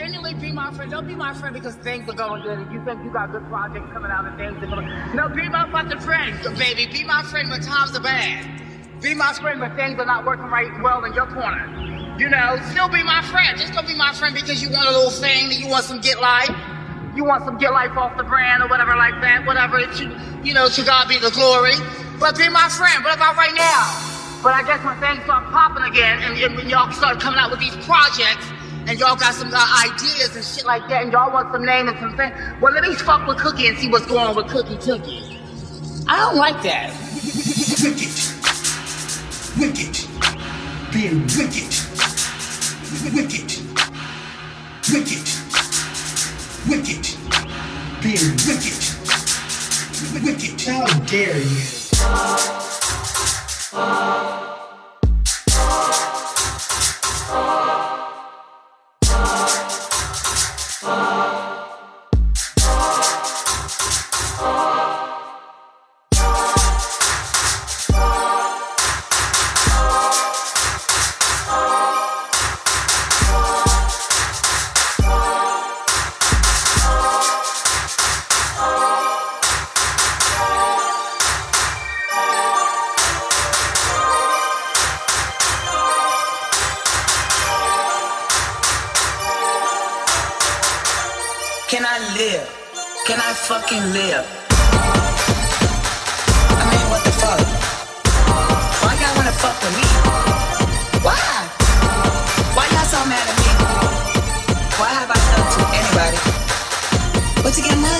genuinely be my friend. Don't be my friend because things are going good. If you think you got good projects coming out and things are going good. No, be my fucking friend, baby. Be my friend when times are bad. Be my friend when things are not working right well in your corner. You know, still be my friend. Just don't be my friend because you want a little thing, that you want some get life. You want some get life off the brand or whatever like that, whatever. You know, to God be the glory. But be my friend. What about right now? But I guess when things start popping again, and when y'all start coming out with these projects, and y'all got some ideas and shit like that, and y'all want some name and some thing, well, let me fuck with Cookie and see what's going on with Cookie Tookie. I don't like that. Wicked. Being wicked. Wicked. Being wicked. Wicked. How dare you? Fucking live. I mean, what the fuck? Why y'all wanna fuck with me? Why? Why y'all so mad at me? Why have I done to anybody? But to get money.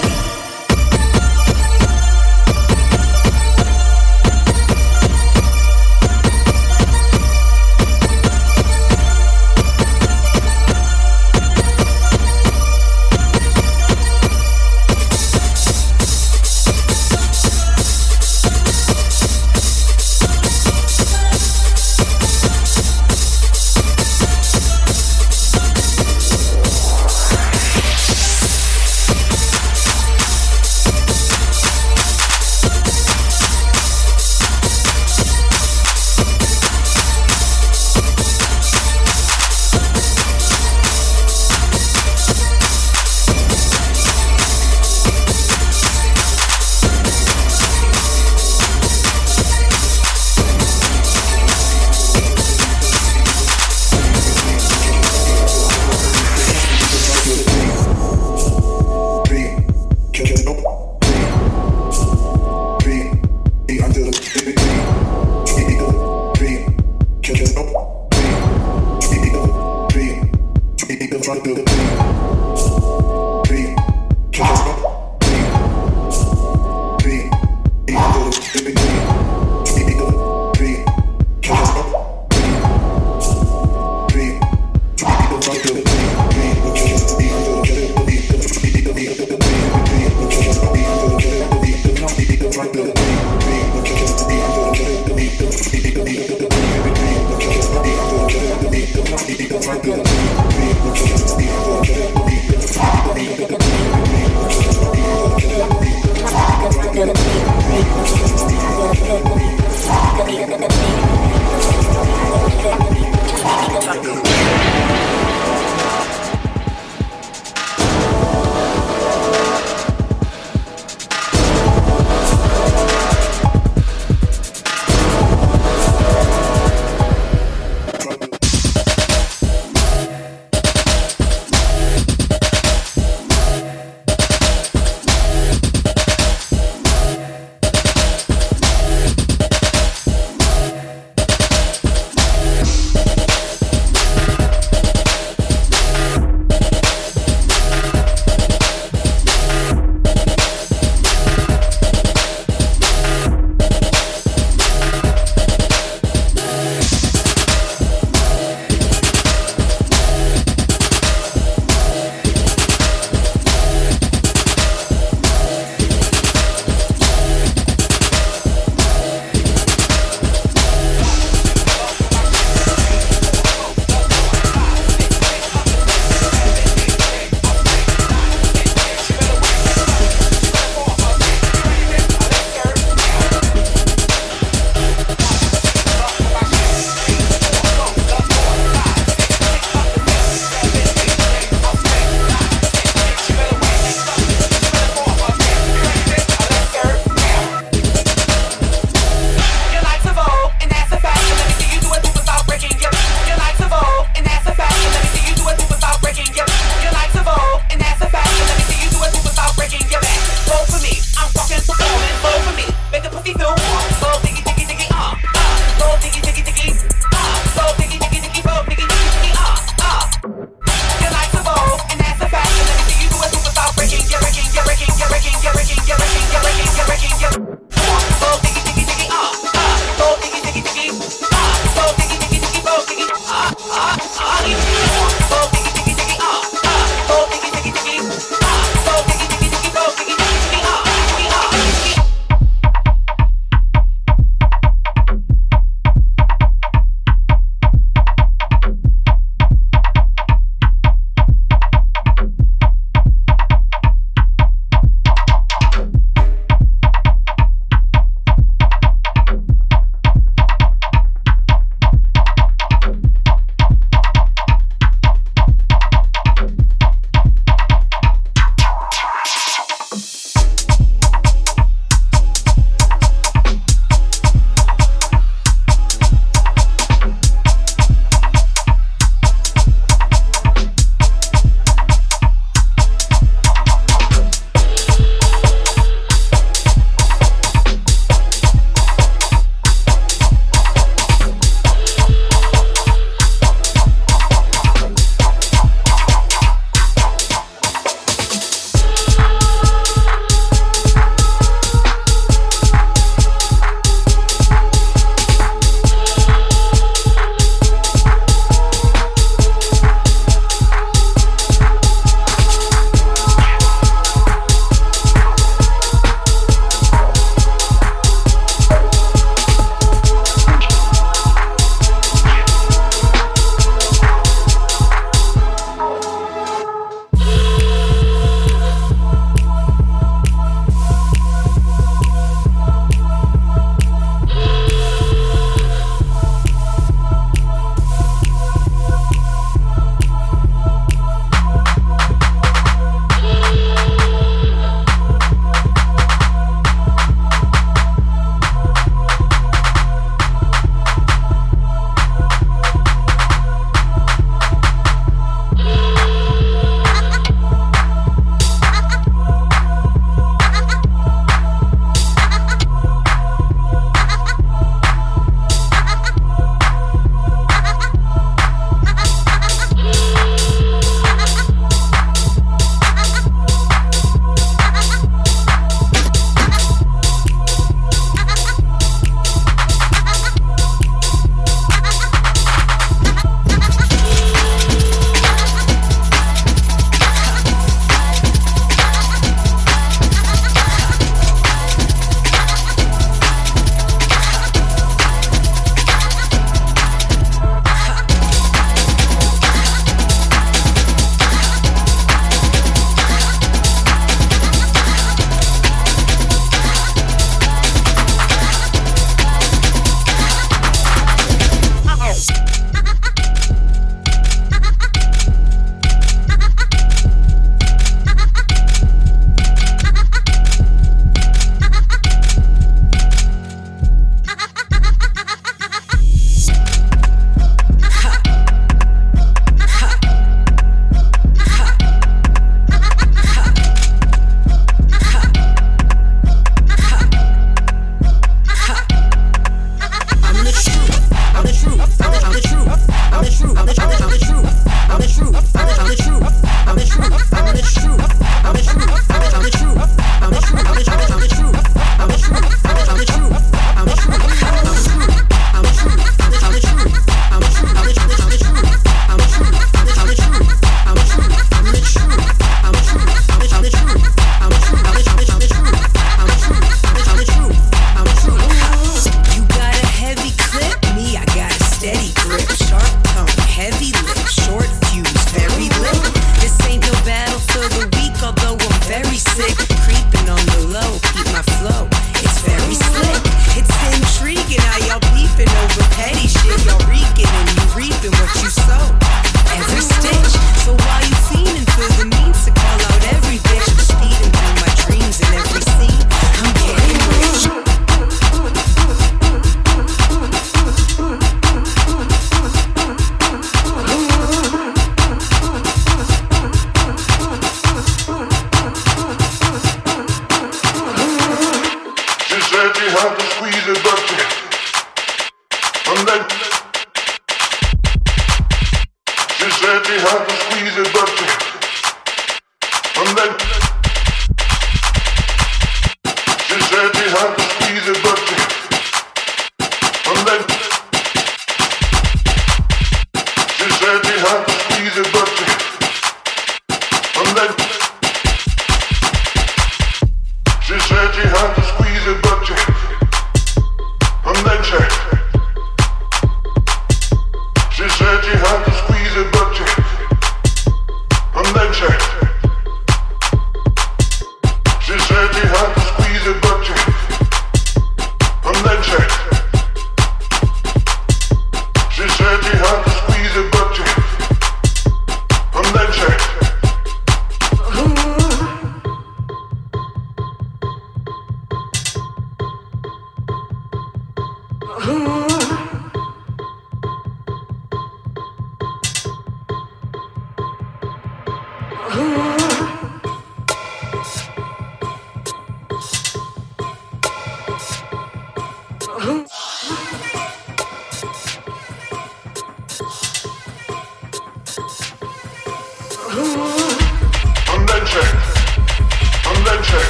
Be the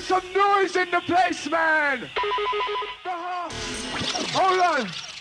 Some noise in the place, man! Hold on!